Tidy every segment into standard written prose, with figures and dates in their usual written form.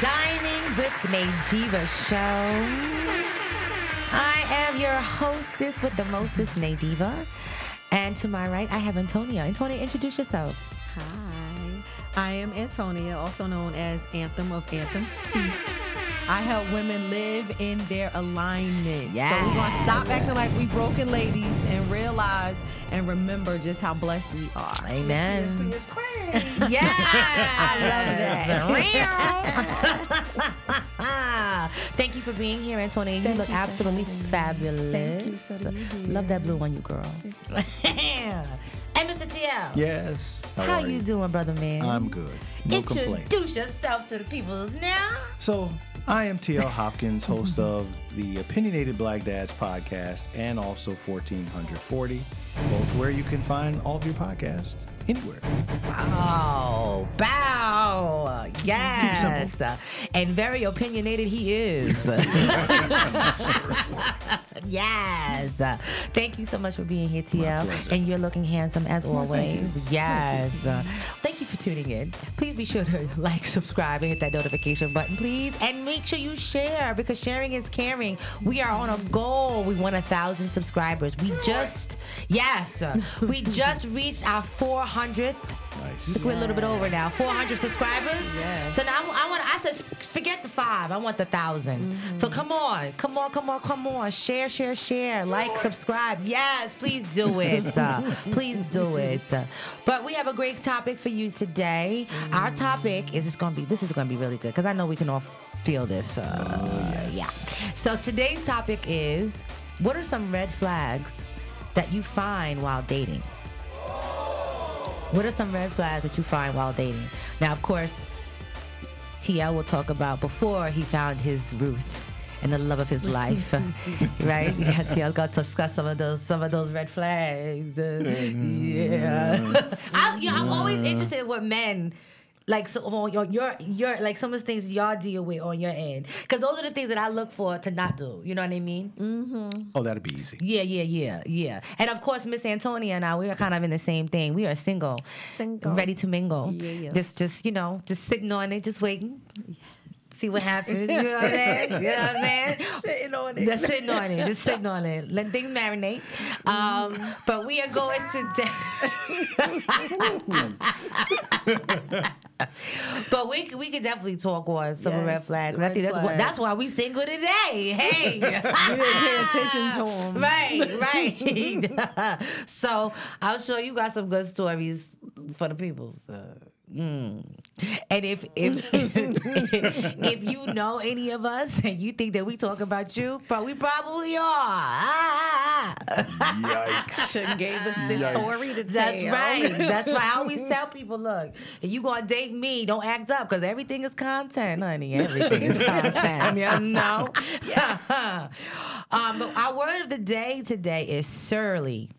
Dining with Nadiva show. I am your hostess with the mostest, Nadiva. And to my right, I have Antonia. Antonia, introduce yourself. Hi, I am Antonia, also known as Anthem of Anthem Speaks. I help women live in their alignment. Yes. So we're going to stop acting like we broken ladies and realize and remember just how blessed we are. Amen. Yes, yes, yes. Yeah, I love that. Thank you for being here, Antonia. You look absolutely fabulous. Thank you, so do you. Love that blue on you, girl. And Mr. T.L. Yes. How you doing, brother man? I'm good. No complaints. Introduce yourself to the peoples now. So, I am T.L. Hopkins, host of the Opinionated Black Dads podcast and also 1440, both where you can find all of your podcasts anywhere. Wow. Bow. Yes. And very opinionated he is. Yes. Thank you so much for being here, T.L. And you're looking handsome as always. Thank you. Yes. Thank you for tuning in. Please be sure to like, subscribe, and hit that notification button, please. And make sure you share, because sharing is caring. We are on a goal. We want 1,000 subscribers. We just reached our 400th. Nice. Look, we're a little bit over now. 400 subscribers. Yes. So now I said, forget the 5. I want the 1,000. Mm-hmm. So come on, come on, come on, come on. Share, share, share. Like, subscribe. Yes, please do it. Please do it. But we have a great topic for you today. Mm. Our topic is this is going to be really good, because I know we can all feel this. Yeah. So today's topic is, what are some red flags that you find while dating? What are some red flags that you find while dating? Now, of course, T.L. will talk about before he found his Ruth and the love of his life, right? Yeah, T.L. got to discuss some of those red flags. Yeah, I'm always interested in what men. Like, so on your like some of the things y'all deal with on your end, because those are the things that I look for to not do. You know what I mean? Mm-hmm. Oh, that'd be easy. Yeah. And of course, Miss Antonia and I, we are kind of in the same thing. We are single, ready to mingle. Yeah. Just just sitting on it, just waiting. Yeah. See what happens. You know what I mean? You know what I mean? Sitting on it. Just sitting on it. Just sitting on it. Let things marinate. But we are going to... But we could definitely talk on some red flags. I think that's why we single today. Hey. We didn't pay attention to them. Right. So I'm sure you got some good stories for the people, so... Mm. And if you know any of us and you think that we talk about you, but we probably are. Yikes! Gave us this story to tell. That's right. I always tell people, look, if you gonna date me, don't act up, because everything is content, honey. Everything is content. You know. Yeah. But our word of the day today is surly.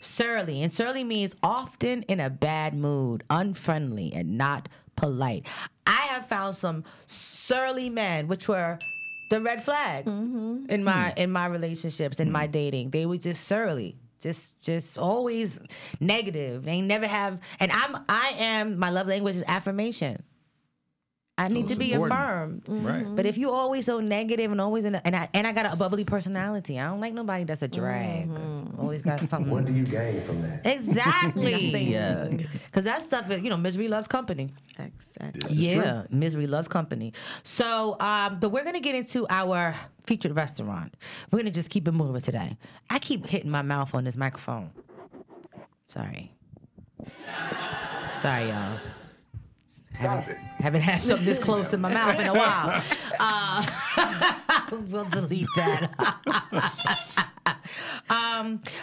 Surly, and surly means often in a bad mood, unfriendly, and not polite. I have found some surly men, which were the red flags in my relationships, in my dating. They were just surly, just always negative. They never have, and I am. My love language is affirmation. I need to be affirmed. Right. But if you're always so negative and always and I got a bubbly personality. I don't like nobody that's a drag. Always got something. What do you gain from that? Exactly. Because that stuff is, misery loves company. Exactly. This is true. Misery loves company. So, but we're going to get into our featured restaurant. We're going to just keep it moving today. I keep hitting my mouth on this microphone. Sorry, y'all. Haven't had something this close in my mouth in a while. We'll delete that.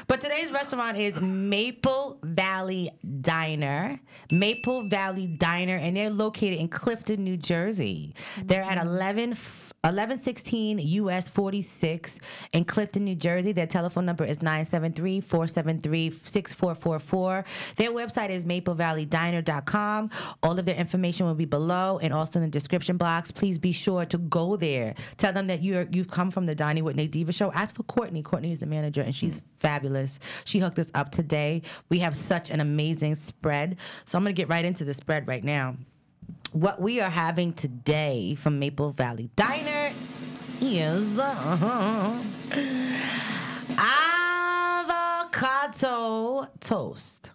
But today's restaurant is Maple Valley Diner. Maple Valley Diner, and they're located in Clifton, New Jersey. They're at 1116 U.S. 46 in Clifton, New Jersey. Their telephone number is 973-473-6444. Their website is maplevalley.com. All of their information will be below and also in the description box. Please be sure to go there. Tell them that you've come from the Dining with Nadiva show. Ask for Courtney. Courtney is the manager, and she's fabulous. She hooked us up today. We have such an amazing spread. So I'm going to get right into the spread right now. what we are having today from Maple Valley Diner is avocado toast.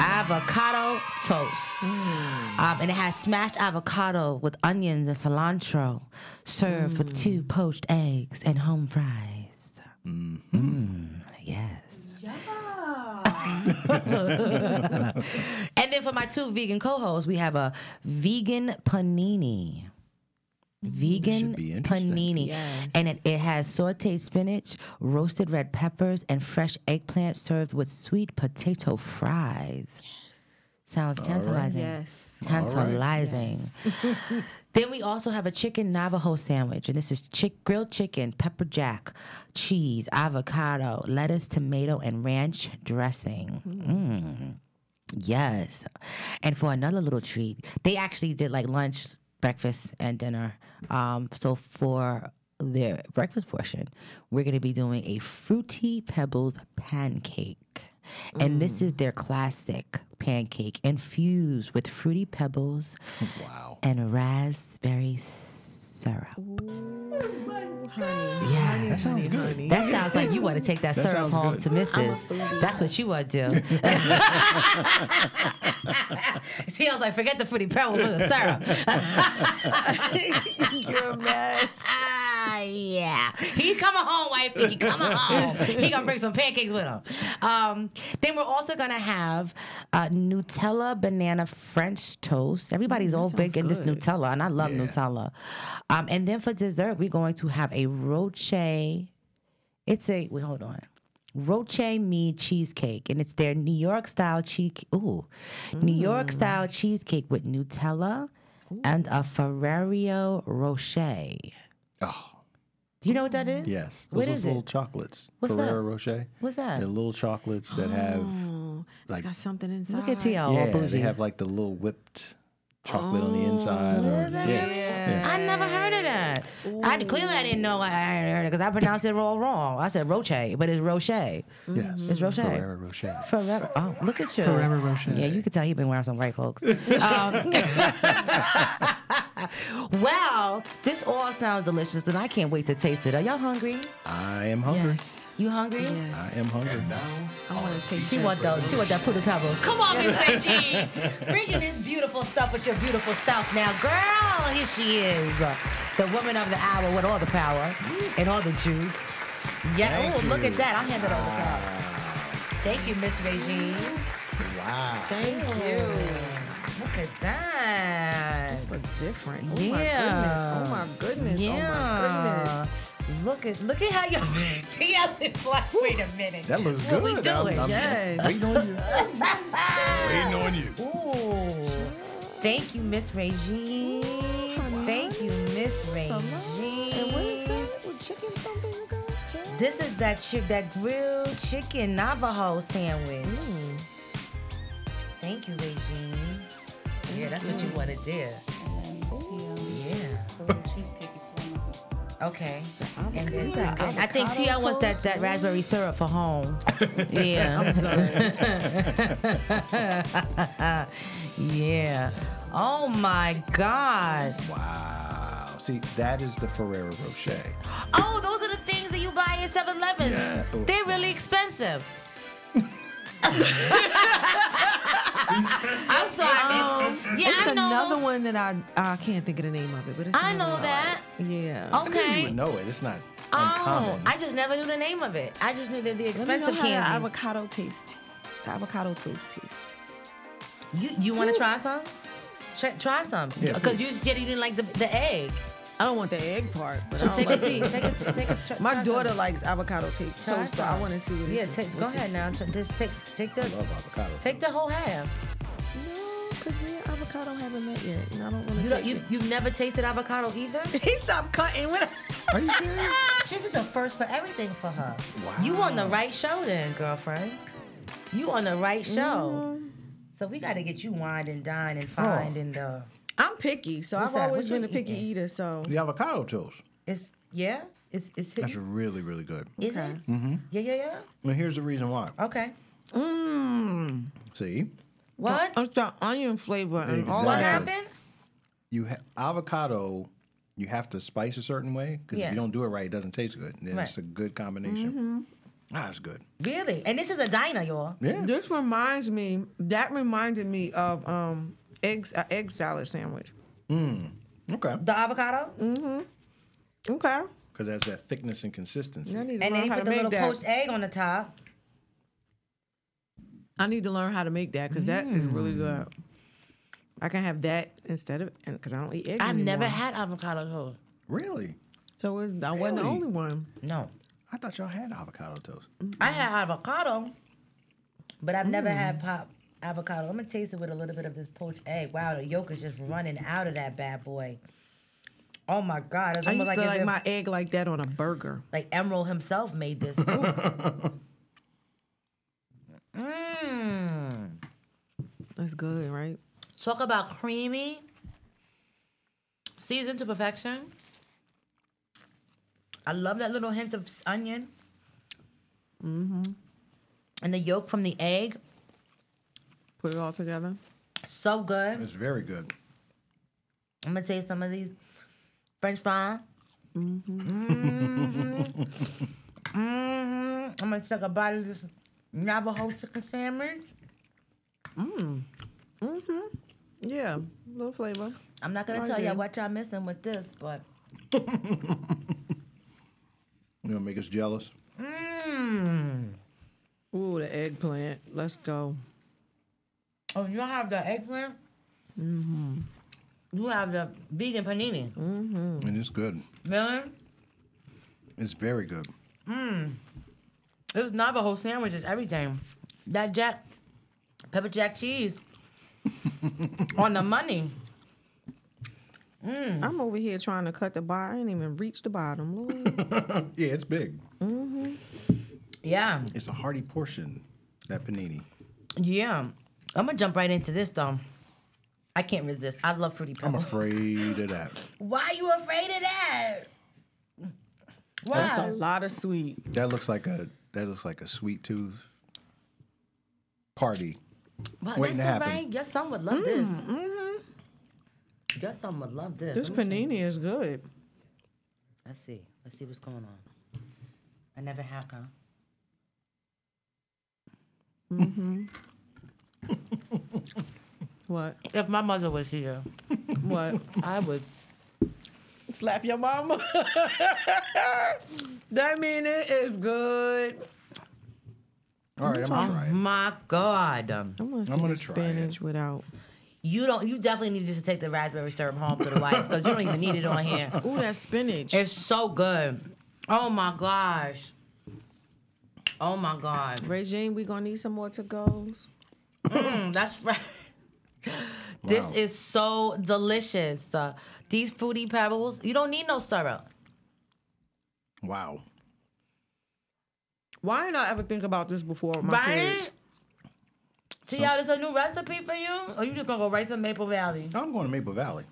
Avocado toast. And it has smashed avocado with onions and cilantro, served with 2 poached eggs and home fries. Yes. And then for my 2 vegan co-hosts, we have a vegan panini. Vegan panini. Yes. And it has sauteed spinach, roasted red peppers, and fresh eggplant served with sweet potato fries. Yes. Sounds tantalizing. Right. Yes. Tantalizing. Right. Yes. Then we also have a chicken Navajo sandwich. And this is grilled chicken, pepper jack, cheese, avocado, lettuce, tomato, and ranch dressing. Yes. And for another little treat, they actually did like lunch, breakfast, and dinner. So for their breakfast portion, we're going to be doing a Fruity Pebbles pancake. And this is their classic pancake infused with Fruity Pebbles and raspberry syrup. Yeah, that sounds good. That sounds like you want to take that syrup home to Mrs. That's what you want to do. She was like, forget the Fruity Pebbles with the syrup. You're a mess. Yeah. He coming home, wifey. He coming home. He gonna bring some pancakes with him. Then we're also gonna have Nutella banana French toast. Everybody's all big in this Nutella, and I love Nutella. And then for dessert, we're going to have a Rocher. Rocher mead cheesecake, and it's their New York style cheesecake. New York style cheesecake with Nutella and a Ferrero Rocher. Do you know what that is? Yes. What is it? Little chocolates. What's that? Ferrero Rocher. What's that? They're little chocolates that have like, it's got something inside. Look at T.L. Hopkins. They have like the little whipped chocolate on the inside. I never heard of that. Clearly I didn't know I heard it because I pronounced it all wrong. I said Rocher, but it's Rocher. Yes. It's Rocher. Ferrero Rocher. Ferrero. Oh, look at you. Ferrero Rocher. Yeah, you can tell you've been wearing some right, folks. Wow, this all sounds delicious, and I can't wait to taste it. Are y'all hungry? I am hungry. Yes. You hungry? Yes. I am hungry. Now I want to taste. She want that Fruity Pebbles. Come on, Miss Reggie, bring you this beautiful stuff with your beautiful stuff. Now, girl, here she is, the woman of the hour with all the power and all the juice. Yeah. Oh, look at that! I hand it over to her. Thank you, Miss Reggie. Wow. Thank you. Look at that. This looks different. Oh my goodness. Look at how y'all wait a minute. That looks good. What we doing? Yes. Waiting on you. Waiting on you. Thank you, Miss Regine. Thank you, Miss Regine. And what is that? With chicken something you got? Chicken? This is that grilled chicken Navajo sandwich. Thank you, Regine. Yeah, that's what you want to do. Yeah. Okay. And then I think T.L. wants that raspberry syrup for home. Yeah. Yeah. Oh my God. Wow. See, that is the Ferrero Rocher. Oh, those are the things that you buy in 7-Eleven. Yeah. They're really expensive. I'm sorry. I know another one that I can't think of the name of it, but it's I know that. Yeah. Okay. I knew you would know it. It's not uncommon. I just never knew the name of it. I just knew that the expensive candy. Avocado toast taste. You want to try some? Try some. Yeah, because you said you didn't like the egg. I don't want the egg part. But take a My daughter likes avocado toast, so I want to see what it is. Yeah, go ahead now. Just take the. I love avocado. Take the whole half. No, because me and avocado haven't met yet, and I don't want to. You've never tasted avocado either. He stopped cutting. Are you serious? This is a first for everything for her. Wow. You on the right show then, girlfriend. You on the right show. So we got to get you wined and dined and fined and the. I'm picky, so I've always been a picky eater. So the avocado toast. It's hidden. That's really, really good. Is it? Mm-hmm. Yeah. And here's the reason why. Okay. See. What? It's the onion flavor. Exactly. What happened? you avocado, you have to spice a certain way because if you don't do it right, it doesn't taste good. And it's a good combination. Ah, it's good. Really? And this is a diner, y'all. Yeah. This reminds me, that reminded me of egg salad sandwich. Mm. Okay. The avocado? Mm-hmm. Okay. Because it has that thickness and consistency. I need to learn how to make that. And then you put the little poached egg on the top. I need to learn how to make that because that is really good. I can have that instead of, because I don't eat eggs anymore. Never had avocado toast. Really? So I wasn't the only one. No. I thought y'all had avocado toast. I had avocado, but I've never had avocado. I'm going to taste it with a little bit of this poached egg. Wow, the yolk is just running out of that bad boy. Oh, my God. It's almost like my egg like that on a burger. Like Emerald himself made this. That's good, right? Talk about creamy, seasoned to perfection. I love that little hint of onion. And the yolk from the egg. Put it all together. So good. It's very good. I'm going to taste some of these French fries. I'm going to take a bite of this Navajo chicken sandwich. Yeah, a little flavor. I'm not going to tell y'all what y'all missing with this, but... You're gonna make us jealous. Ooh, the eggplant. Let's go. Oh, you have the eggplant? You have the vegan panini. And it's good. Really? It's very good. This Navajo sandwich is everything. That pepper jack cheese on the money. I'm over here trying to cut the bottom. I ain't even reached the bottom, Lord. Yeah, it's big. Yeah. It's a hearty portion, that panini. Yeah. I'm going to jump right into this, though. I can't resist. I love Fruity Pebbles. I'm afraid of that. Why are you afraid of that? Wow. That's a lot of sweet. That looks like a sweet tooth party. Well, waiting to happen. Right? Your son would love this. Guess I'm gonna love this. This panini is good. Let's see. Let's see what's going on. I never have come. What? If my mother was here, what? I would slap your mama. That mean it is good. All right, I'm gonna try it. Oh my God. I'm gonna try spinach without. You definitely need to take the raspberry syrup home to the wife because you don't even need it on here. Ooh, that spinach. It's so good. Oh, my gosh. Oh, my God. Regine, we're going to need some more to-go's. That's right. Wow. This is so delicious. These Fruity Pebbles, you don't need no syrup. Wow. Why didn't I ever think about this before with my kids? See, y'all, this a new recipe for you? Or you just gonna go right to Maple Valley? I'm going to Maple Valley.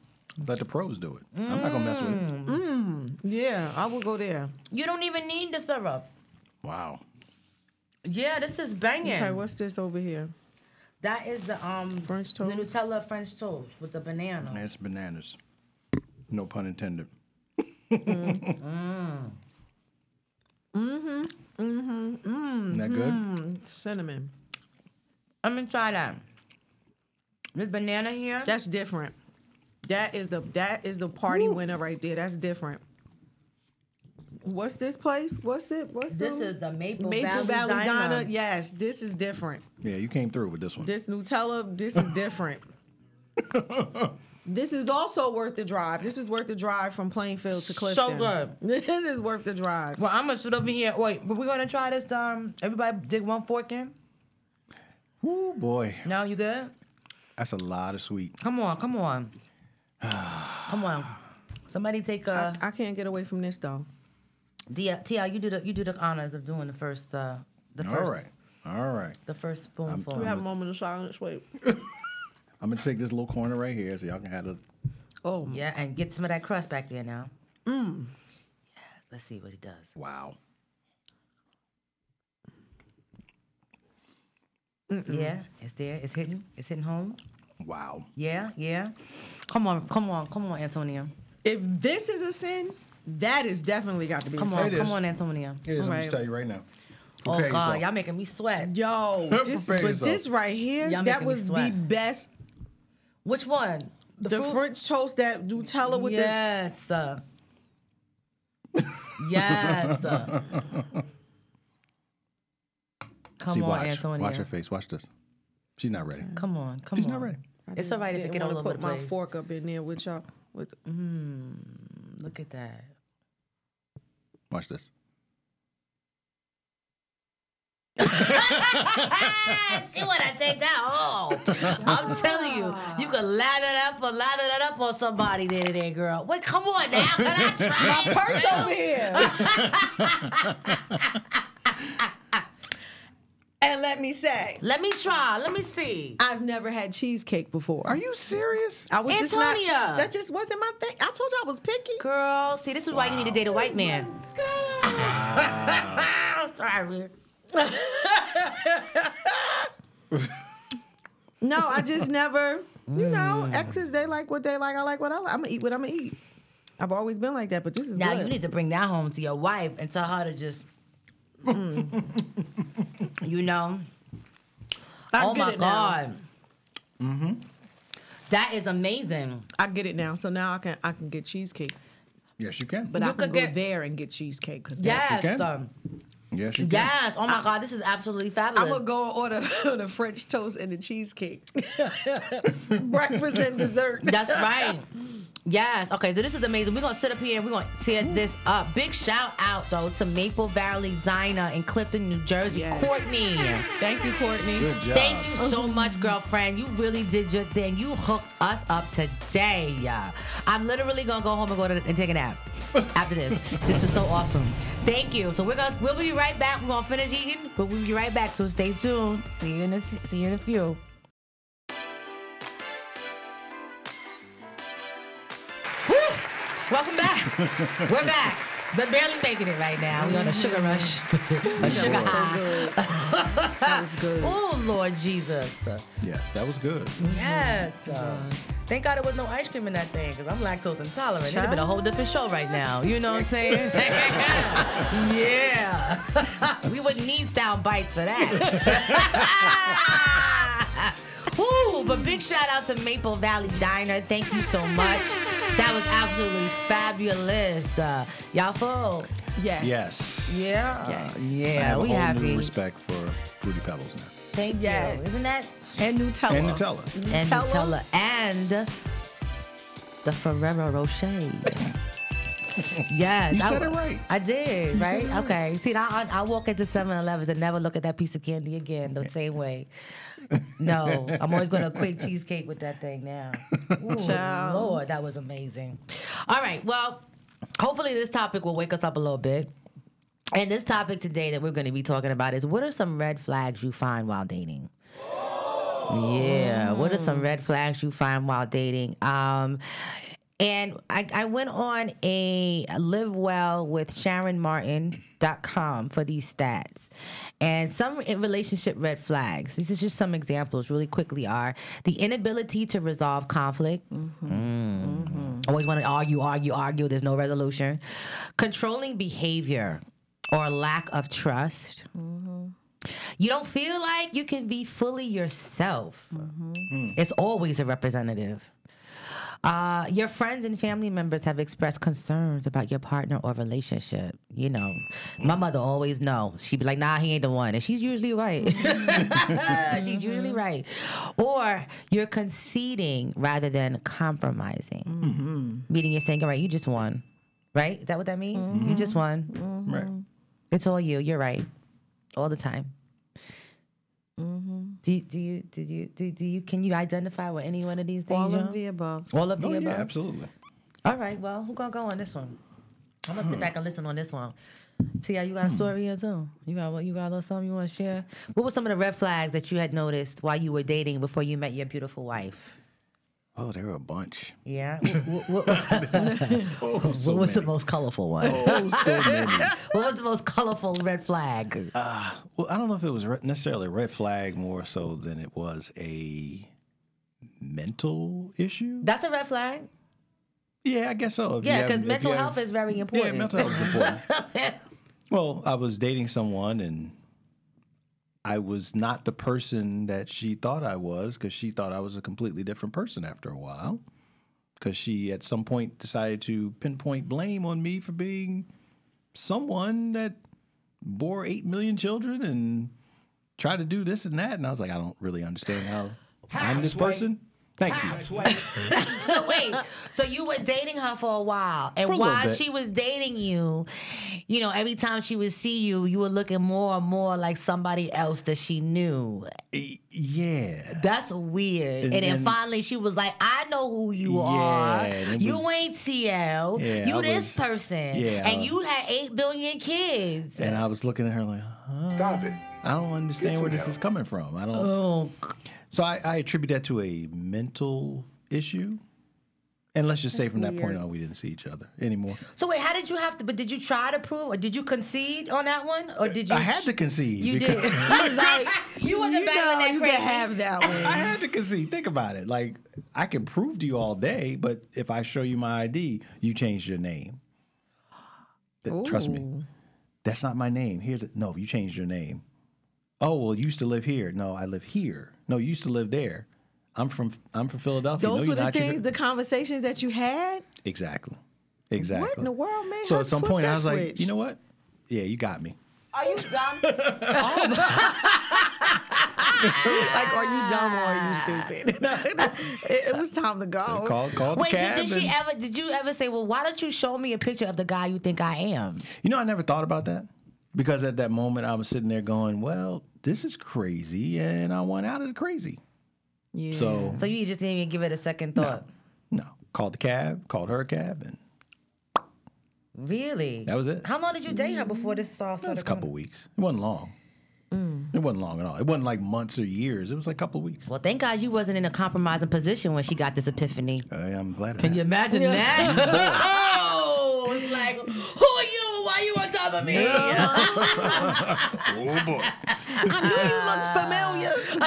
Let the pros do it. I'm not gonna mess with it. Yeah, I will go there. You don't even need the syrup. Wow. Yeah, this is banging. Okay, what's this over here? That is the French toast. The Nutella French toast with the banana. It's bananas. No pun intended. Isn't that good? Cinnamon. I'm gonna try that. This banana here. That's different. That is the party winner right there. That's different. What's this place? What's it? This is the Maple Valley Diner. Yes, this is different. Yeah, you came through with this one. This Nutella, this is different. This is also worth the drive. This is worth the drive from Plainfield to Clifton. So good. This is worth the drive. Well, I'm gonna sit over here. Wait, but we're gonna try this. Everybody dig one fork in. Oh, boy. No, you good? That's a lot of sweet. Come on. Somebody take a... I can't get away from this, though. T.L., you do the honors of doing the first... All right. The first spoonful. We have a moment of silence. Wait. I'm going to take this little corner right here so y'all can have a... Oh. Yeah, and get some of that crust back there now. Yes, let's see what he does. Wow. Yeah, it's there. It's hitting home. Wow. Yeah, yeah. Come on, Antonia. If this is a sin, that is definitely got to be. Come on, Antonia. It is. All I'm just telling you right now. Prepare oh God, y'all making me sweat. Yo, this right here, that was the best. Which one? The French toast that Nutella with. Yes. Yes. Come See, on, watch. Antonia. Watch her face. Watch this. She's not ready. Come on. She's not ready. It's all right if it get a little bit of place. Put my fork up in there with y'all. Look at that. Watch this. She want to take that home. I'm telling you, you could lather that up on somebody there, girl. Wait, come on now. Can I try my purse over here? And let me say, let me try. Let me see. I've never had cheesecake before. Are you serious? I was Antonia. Just not, that just wasn't my thing. I told you I was picky. Girl, see, this is why you need to date a white man. Wow. Sorry. No, I just never, you know, exes, they like what they like, I like what I like. I'm gonna eat what I'm gonna eat. I've always been like that, but this is now good. You need to bring that home to your wife and tell her to just you know, oh my God, that is amazing. I get it now, so now I can get cheesecake. Yes, you can. But you I can go there and get cheesecake. Cause yes, you can. Yes, you can. Yes. Oh, my God. This is absolutely fabulous. I'm going to go order the French toast and the cheesecake. Breakfast and dessert. That's right. Yes. Okay, so this is amazing. We're going to sit up here and we're going to tear this up. Big shout out, though, to Maple Valley Diner in Clifton, New Jersey. Yes. Courtney. Thank you, Courtney. Good job. Thank you so much, girlfriend. You really did your thing. You hooked us up today. I'm literally going to go home and take a nap after this. This was so awesome. Thank you. So we'll be right back. We're going to finish eating, but we'll be right back. So stay tuned. See you in a few. Welcome back. We're back, but barely making it right now. We're on a sugar rush, a sugar high. That was good. Oh, Lord Jesus. Yes, that was good. Yes. Thank God there was no ice cream in that thing, because I'm lactose intolerant. It would have been a whole different show right now. You know what I'm saying? Yeah. We wouldn't need sound bites for that. Ooh, but big shout out to Maple Valley Diner. Thank you so much. That was absolutely fabulous. Y'all full? Yes. Yes. Yeah. Yes. Yeah. I have a whole new respect for Fruity Pebbles now. Thank you. Isn't that? And Nutella. And Nutella. And the Ferrero Rocher. Yes. You said it right. I did, right? Okay. See, I walk into 7-Elevens and never look at that piece of candy again the same way. No, I'm always going to quick cheesecake with that thing now. Ooh, Lord, that was amazing. All right, well, hopefully this topic will wake us up a little bit. And this topic today that we're going to be talking about is, what are some red flags you find while dating? Yeah, what are some red flags you find while dating? And I went on a Live Well with SharonMartin.com for these stats. And some relationship red flags, this is just some examples really quickly, are the inability to resolve conflict. Always want to argue. There's no resolution. Controlling behavior or lack of trust. You don't feel like you can be fully yourself. It's always a representative. Your friends and family members have expressed concerns about your partner or relationship. You know, my mother always know. She'd be like, nah, he ain't the one. And she's usually right. She's usually right. Or you're conceding rather than compromising. Meaning you're saying, all right, you just won. Right? Is that what that means? You just won. Right. It's all you. You're right. All the time. Can you identify with any one of these things? All of the above. All of the above. Yeah, absolutely. All right. Well, who gonna go on this one? I'm gonna sit back and listen on this one. Tia, you got a story here too. You got a little something you want to share? What were some of the red flags that you had noticed while you were dating before you met your beautiful wife? Oh, there were a bunch. Yeah. What was the most colorful one? Oh, so many. What was the most colorful red flag? Well, I don't know if it was necessarily a red flag more so than it was a mental issue? That's a red flag. Yeah, I guess so. Yeah, because mental health is very important. Yeah, mental health is important. Well, I was dating someone and I was not the person that she thought I was, because she thought I was a completely different person after a while, because she at some point decided to pinpoint blame on me for being someone that bore 8 million children and tried to do this and that. And I was like, I don't really understand how I'm this person. Thank you. So wait, so you were dating her for a while, and while she was dating you, you know, every time she would see you, you were looking more and more like somebody else that she knew. Yeah. That's weird. And then finally she was like, I know who you are. You ain't T.L. You this person. Yeah, and you had 8 billion kids. And I was looking at her like, huh? Stop it. I don't understand where this is coming from. I don't. Oh. So I attribute that to a mental issue. And let's just say from that point on, we didn't see each other anymore. So wait, how did you have to, but did you try to prove, or did you concede on that one? Or did you? I had to concede. You did. I was like, you wasn't battling that crazy. Have that one. I had to concede. Think about it. Like, I can prove to you all day, but if I show you my ID, you change your name. Trust me. That's not my name. Here's it. No, you changed your name. Oh, well, you used to live here. No, I live here. No, you used to live there. I'm from Philadelphia. Those were the things, the conversations that you had? Exactly. What in the world, man? So at some point I was like, you know what? Yeah, you got me. Are you dumb? Like, are you dumb or are you stupid? It was time to go. Call the cab. Wait, did you ever say, well, why don't you show me a picture of the guy you think I am? You know, I never thought about that. Because at that moment, I was sitting there going, well, this is crazy, and I want out of the crazy. Yeah. So you just didn't even give it a second thought? No. Called the cab, called her cab, and... Really? That was it. How long did you date her before this all started? It was a couple weeks. It wasn't long. It wasn't long at all. It wasn't like months or years. It was like a couple of weeks. Well, thank God you wasn't in a compromising position when she got this epiphany. I'm glad. Can you imagine that? Oh! It's like, who are you? Why you on top of me? Yeah. Oh, boy. I knew you looked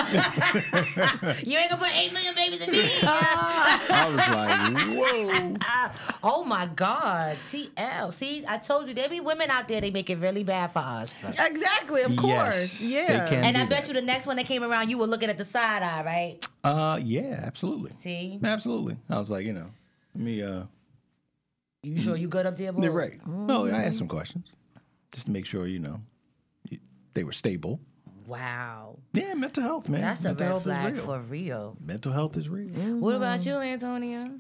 familiar. You ain't gonna put 8 million babies in me. I was like, whoa. Oh, my God. T.L. See, I told you, there be women out there, they make it really bad for us. Exactly, of course. Yes, yeah. And I bet you the next one that came around, you were looking at the side eye, right? Yeah, absolutely. See? Absolutely. I was like, you know, let me... You sure you good up there, boy? They're right. No, I asked some questions just to make sure, you know, they were stable. Wow. Yeah, mental health, man. That's a red flag for real. Mental health is real. What about you, Antonia?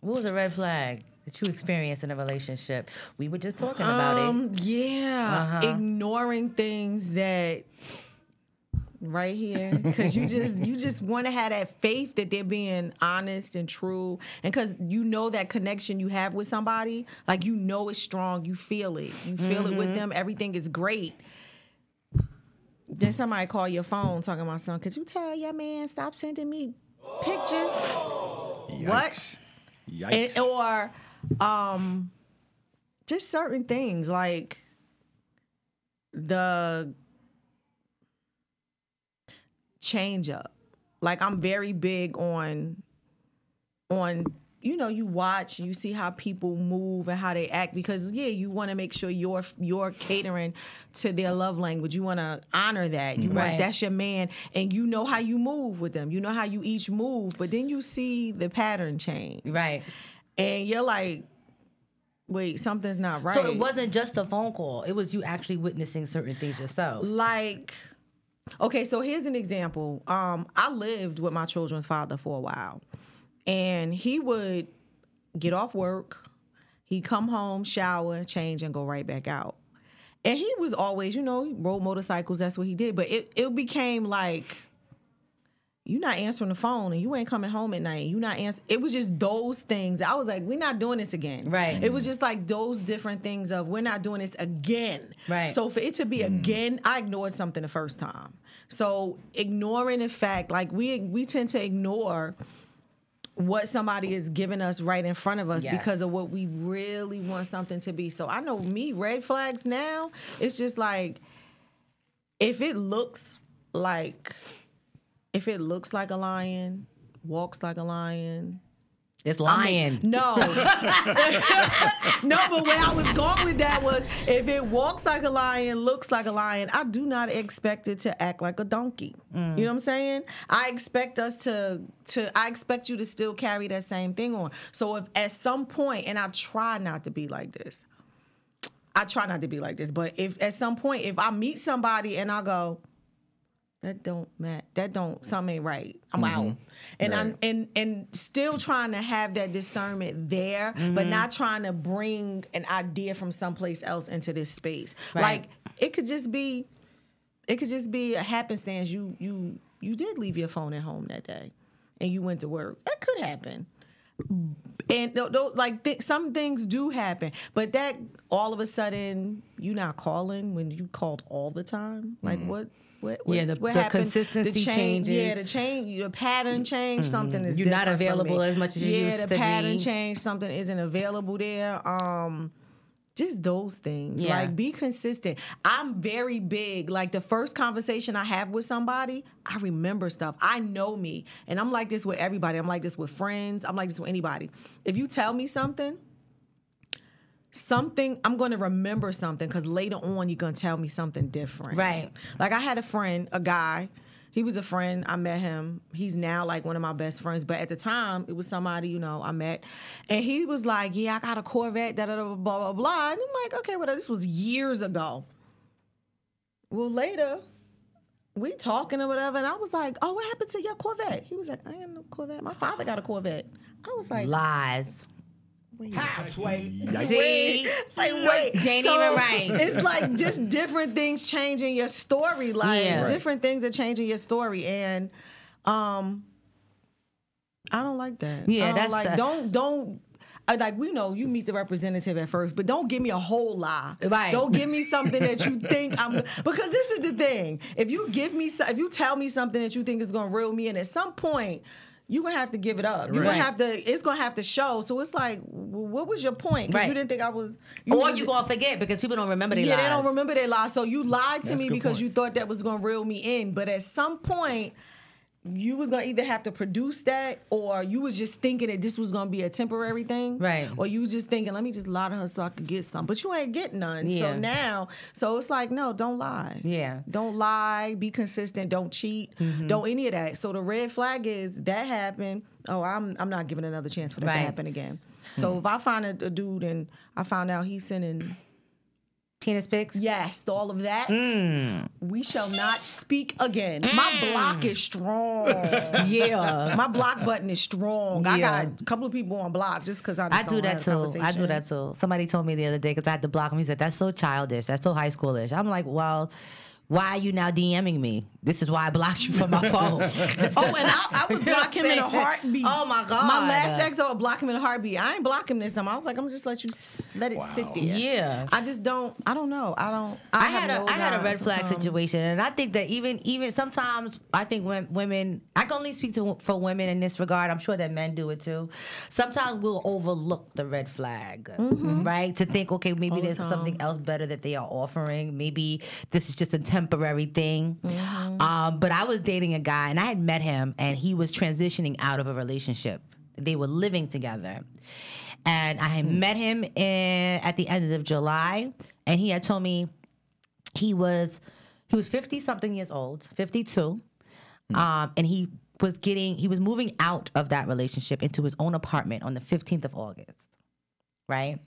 What was a red flag that you experienced in a relationship? We were just talking about it. Yeah. Ignoring things that... Right here, because you just want to have that faith that they're being honest and true, and because you know that connection you have with somebody, like you know it's strong, you feel it with them, everything is great. Then somebody call your phone talking about something. Could you tell your man stop sending me pictures? Yikes. What? Yikes. And, or just certain things like the change up. Like, I'm very big on, you know, you watch, you see how people move and how they act, because you want to make sure you're catering to their love language. You want to honor that. You want, that's your man, and you know how you move with them. You know how you each move, but then you see the pattern change. Right. And you're like, wait, something's not right. So it wasn't just a phone call. It was you actually witnessing certain things yourself. Like... Okay, so here's an example. I lived with my children's father for a while, and he would get off work, he'd come home, shower, change, and go right back out. And he was always, you know, he rode motorcycles, that's what he did. But it became like, you're not answering the phone, and you ain't coming home at night. You're not answering. It was just those things. I was like, we're not doing this again. Right. It was just like those different things of, we're not doing this again. Right. So for it to be again, I ignored something the first time. So ignoring the fact, like we tend to ignore what somebody is giving us right in front of us because of what we really want something to be. So I know me, red flags now, it's just like, if it looks like a lion, walks like a lion. It's lying. I mean, no. No, but where I was going with that was, if it walks like a lion, looks like a lion, I do not expect it to act like a donkey. Mm. You know what I'm saying? I expect us to I expect you to still carry that same thing on. So if at some point, and I try not to be like this. I try not to be like this, but if at some point, if I meet somebody and I go, that don't match. That don't, something ain't right. I'm out. And right. I'm and still trying to have that discernment there, but not trying to bring an idea from someplace else into this space. Right. Like it could just be a happenstance. You did leave your phone at home that day and you went to work. That could happen. And some things do happen, but that all of a sudden you're not calling when you called all the time. Like what happened? Consistency the changes. Yeah, the change, the pattern change. Something is you're not available as much as you used to be. Yeah, the pattern change. Something isn't available there. Just those things. Yeah. Like, be consistent. I'm very big. Like, the first conversation I have with somebody, I remember stuff. I know me. And I'm like this with everybody. I'm like this with friends. I'm like this with anybody. If you tell me something, I'm going to remember something, because later on you're going to tell me something different. Right. Like, I had a friend, a guy. He was a friend. I met him. He's now like one of my best friends. But at the time, it was somebody, I met. And he was like, yeah, I got a Corvette, da da da, blah, blah, blah. And I'm like, okay, well, this was years ago. Well, later, we talking or whatever. And I was like, oh, what happened to your Corvette? He was like, I ain't got no Corvette. My father got a Corvette. I was like. Lies. Wait. Ain't even right. It's like just different things changing your story. Like different things are changing your story, and I don't like that. Yeah, we know you meet the representative at first, but don't give me a whole lie. Right. Don't give me something that you think I'm, because this is the thing. If you tell me something that you think is gonna reel me in, at some point, you're going to have to give it up. You're going to have to, it's going to have to show. So it's like, what was your point? Because you didn't think I was. Or you're going to forget, because people don't remember their lies. Yeah, they don't remember their lies. So you lied to me because you thought that was going to reel me in. But at some point, you was going to either have to produce that, or you was just thinking that this was going to be a temporary thing. Right. Or you was just thinking, let me just lie to her so I could get some. But you ain't getting none. Yeah. So it's like, no, don't lie. Yeah. Don't lie. Be consistent. Don't cheat. Don't any of that. So the red flag is, that happened. Oh, I'm not giving another chance for that to happen again. So if I find a dude and I found out he's sending penis pics? Yes, all of that. We shall not speak again. My block is strong. Yeah. My block button is strong. Yeah. I got a couple of people on block just because I do that too. I do that too. Somebody told me the other day, because I had to block him. He said, that's so childish. That's so high schoolish. I'm like, well, why are you now DMing me? This is why I blocked you from my phone. And I would block him in a heartbeat. Oh, my God. My last ex, I would block him in a heartbeat. I ain't block him this time. I was like, I'm just let it sit there. Yeah. I just don't, I don't know. I don't, I had a red flag situation. And I think that even sometimes, I think women, I can only speak for women in this regard. I'm sure that men do it too. Sometimes we'll overlook the red flag, right? To think, okay, maybe there's something else better that they are offering. Maybe this is just a temporary thing. But I was dating a guy, and I had met him, and he was transitioning out of a relationship. They were living together, and I had met him at the end of July, and he had told me he was 50 something years old, 52, and he was moving out of that relationship into his own apartment on the 15th of August. Right,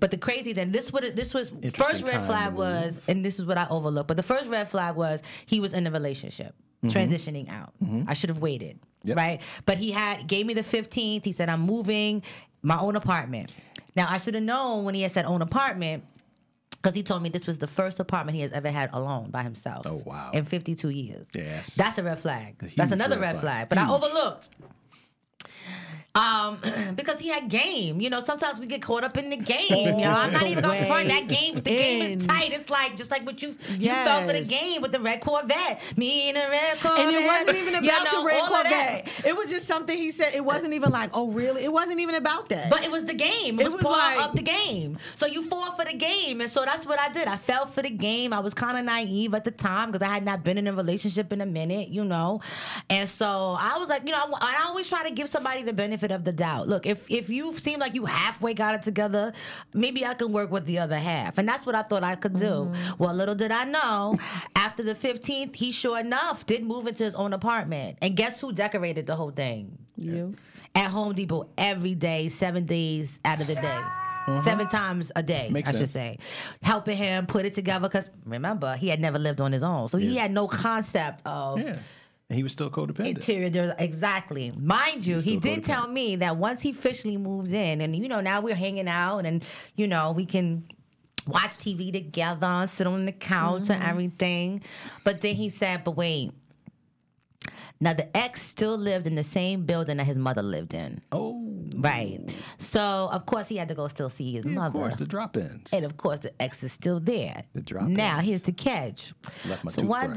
but the crazy thing, this was first red flag was, and this is what I overlooked. But the first red flag was, he was in a relationship, transitioning out. I should have waited, right? But he gave me the 15th. He said, "I'm moving, my own apartment." Now I should have known when he had said own apartment, because he told me this was the first apartment he has ever had alone by himself. Oh wow! In 52 years. Yes, that's a red flag. That's another red flag. But I overlooked. Because he had game. You know, sometimes we get caught up in the game. You know, I'm not even gonna front that game, but the game is tight. It's like just like what you you fell for the game with the red Corvette. Me and the red Corvette. And it wasn't even about the red Corvette. It was just something he said. It wasn't even like, oh really? It wasn't even about that. But it was the game. It was part of the game. So you fall for the game, and so that's what I did. I fell for the game. I was kind of naive at the time because I had not been in a relationship in a minute, you know, and so I was like, you know, I always try to give somebody the benefit of the doubt. Look, if you seem like you halfway got it together, maybe I can work with the other half, and that's what I thought I could do. Well, little did I know, after the 15th, he sure enough did move into his own apartment, and guess who decorated the whole thing? You. At Home Depot every day, 7 days out of the day. 7 times a day, I should say. Helping him put it together because, remember, he had never lived on his own. So he had no concept of... He was still codependent. Interior, exactly. Mind you, he did tell me that once he officially moved in, and, you know, now we're hanging out and, you know, we can watch TV together, sit on the couch and everything. But then he said, but wait. Now, the ex still lived in the same building that his mother lived in. Oh. Right. So, of course, he had to go still see his mother. Of course, the drop-ins. And, of course, the ex is still there. The drop-ins. Now, here's the catch. Left my toothbrush.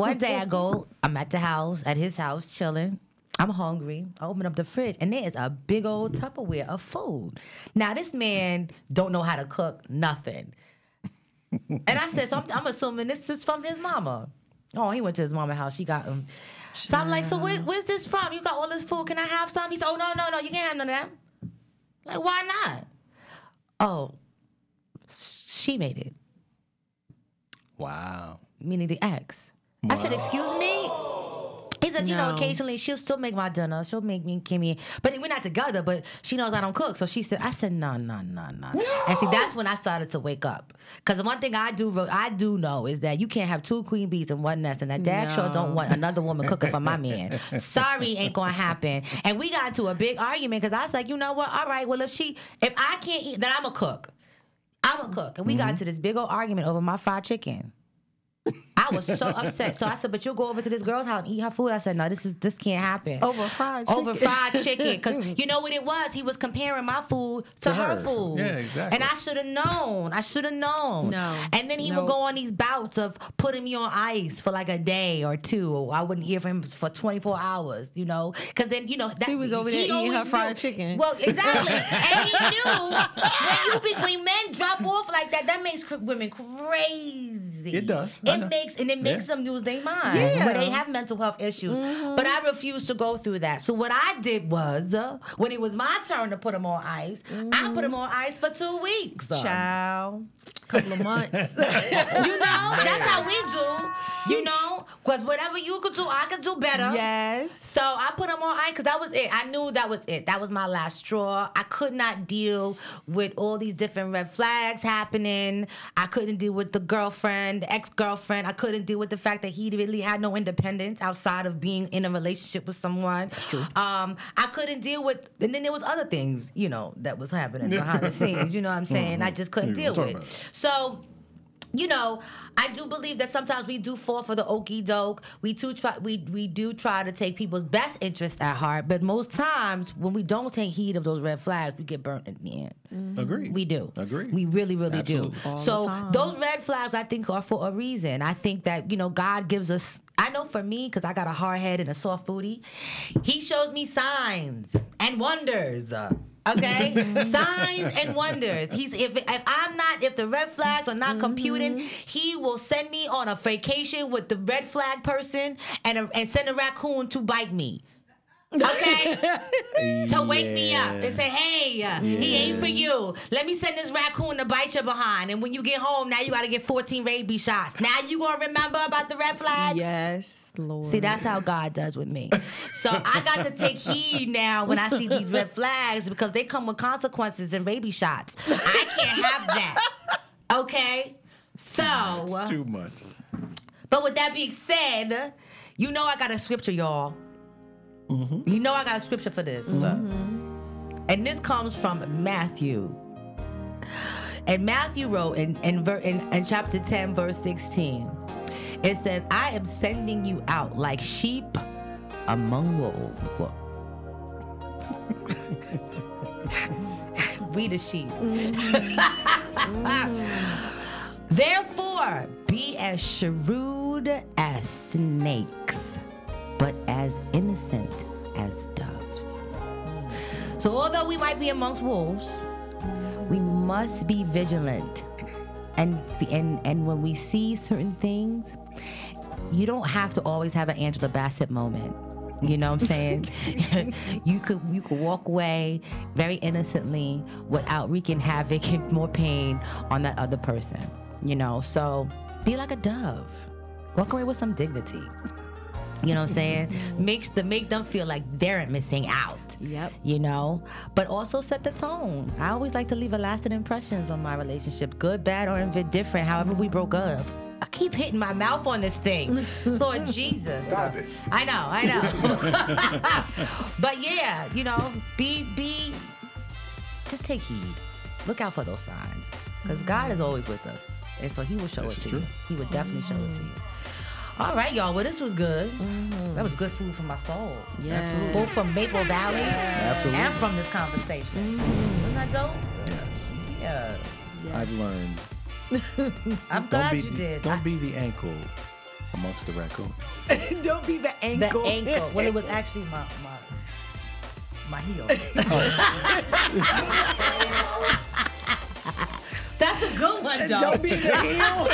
One day I go, I'm at the house, at his house, chilling. I'm hungry. I open up the fridge, and there's a big old Tupperware of food. Now, this man don't know how to cook nothing. And I said, so I'm assuming this is from his mama. Oh, he went to his mama's house. She got him. So I'm like, so where's this from? You got all this food. Can I have some? He said, oh, no, no, no. You can't have none of that. Like, why not? Oh, she made it. Wow. Meaning the ex. Wow. I said, excuse me? He said, you know, occasionally she'll still make my dinner. She'll make me, Kimmy. But we're not together, but she knows I don't cook. So she said, I said, no, no, no, no. And see, that's when I started to wake up. Because the one thing I do know is that you can't have two queen bees in one nest. And that dad sure don't want another woman cooking for my man. Sorry, ain't going to happen. And we got into a big argument because I was like, you know what? All right, well, if I can't eat, then I'm a cook. I'm a cook. And we got into this big old argument over my fried chicken. I was so upset. So I said, but you'll go over to this girl's house and eat her food. I said, no, this can't happen. Over fried chicken. Over fried chicken. Because you know what it was? He was comparing my food to her food. Yeah, exactly. And I should have known. I should have known. No. And then he would go on these bouts of putting me on ice for like a day or two. Or I wouldn't hear from him for 24 hours, you know? Because then, you know. He was over there eating her fried chicken. Well, exactly. And he knew when men drop off like that, that makes women crazy. It does. It makes them lose their mind when they have mental health issues. But I refused to go through that. So what I did was, when it was my turn to put him on ice, I put him on ice for 2 weeks. Child. Couple of months. You know? That's how we do. You know? Because whatever you could do, I could do better. Yes. So I put him on ice because that was it. I knew that was it. That was my last straw. I could not deal with all these different red flags happening. I couldn't deal with the girlfriend, the ex-girlfriend. I couldn't deal with the fact that he really had no independence outside of being in a relationship with someone. That's true. I couldn't deal with, and then there was other things, you know, that was happening behind the scenes. You know what I'm saying? I just couldn't deal with. So, you know, I do believe that sometimes we do fall for the okey doke. We do try to take people's best interest at heart, but most times when we don't take heed of those red flags, we get burnt in the end. Agreed. We do. Agreed. We really, really do. So those red flags, I think, are for a reason. I think that, you know, God gives us. I know for me, because I got a hard head and a soft booty, He shows me signs and wonders. Okay, signs and wonders. He's if the red flags are not computing, He will send me on a vacation with the red flag person and send a raccoon to bite me. Okay, to wake me up and say, hey, he ain't for you. Let me send this raccoon to bite your behind. And when you get home, now you got to get 14 rabies shots. Now you gonna remember about the red flag? Yes, Lord. See, that's how God does with me. So I got to take heed now when I see these red flags because they come with consequences and rabies shots. I can't have that. Okay, so it's too much. But with that being said, you know I got a scripture, y'all. You know I got a scripture for this. And this comes from Matthew. And Matthew wrote in chapter 10, verse 16. It says, I am sending you out like sheep among wolves. We the sheep. Mm-hmm. Mm-hmm. Therefore, be as shrewd as snakes, but as innocent as doves. So although we might be amongst wolves, we must be vigilant. And when we see certain things, you don't have to always have an Angela Bassett moment. You know what I'm saying? you could walk away very innocently without wreaking havoc and more pain on that other person. You know, so be like a dove. Walk away with some dignity. You know what I'm saying? Make them feel like they're missing out. Yep. You know? But also set the tone. I always like to leave a lasting impressions on my relationship. Good, bad, or indifferent, however we broke up. I keep hitting my mouth on this thing. Lord Jesus. Stop it. I know. But yeah, you know, be just take heed. Look out for those signs. Because God is always with us. And so he will show it to you. He would definitely show it to you. All right, y'all. Well, this was good. Mm-hmm. That was good food for my soul. Yeah, absolutely. Both from Maple Valley and from this conversation. Mm-hmm. Wasn't that dope? Yes. Yeah. Yes. I've learned. I'm glad you did. Don't be the ankle amongst the raccoon. Don't be the ankle. The ankle. Well, it was actually my heel. That's a good one, dog. Don't be the heel.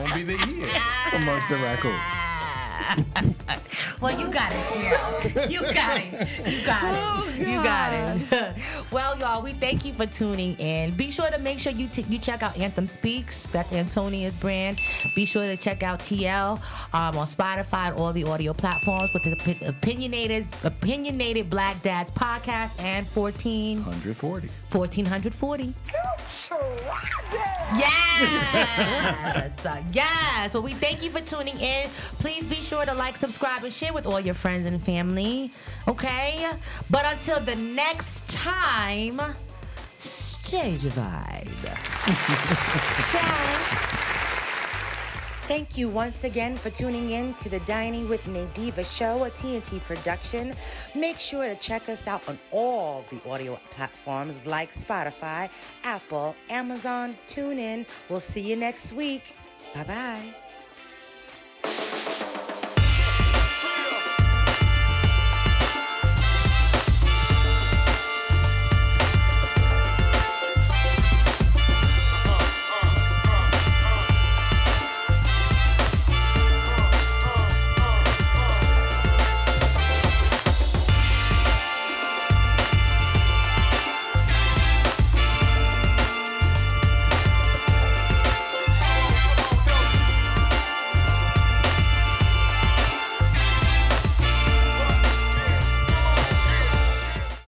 Don't be the heel amongst the raccoons. Well, you got it, T.L. You got it. You got it. You got it. Well, y'all, we thank you for tuning in. Be sure to make sure you check out Anthem Speaks. That's Antonia's brand. Be sure to check out T.L. On Spotify and all the audio platforms with the Opinionated Black Dads podcast and 1440. 1440. Yes. Yes. Well, we thank you for tuning in. Please be sure to like, subscribe, and share with all your friends and family. Okay? But until the next time, stay divided. Ciao. Thank you once again for tuning in to the Dining with Nadiva show, a TNT production. Make sure to check us out on all the audio platforms like Spotify, Apple, Amazon, TuneIn. We'll see you next week. Bye-bye.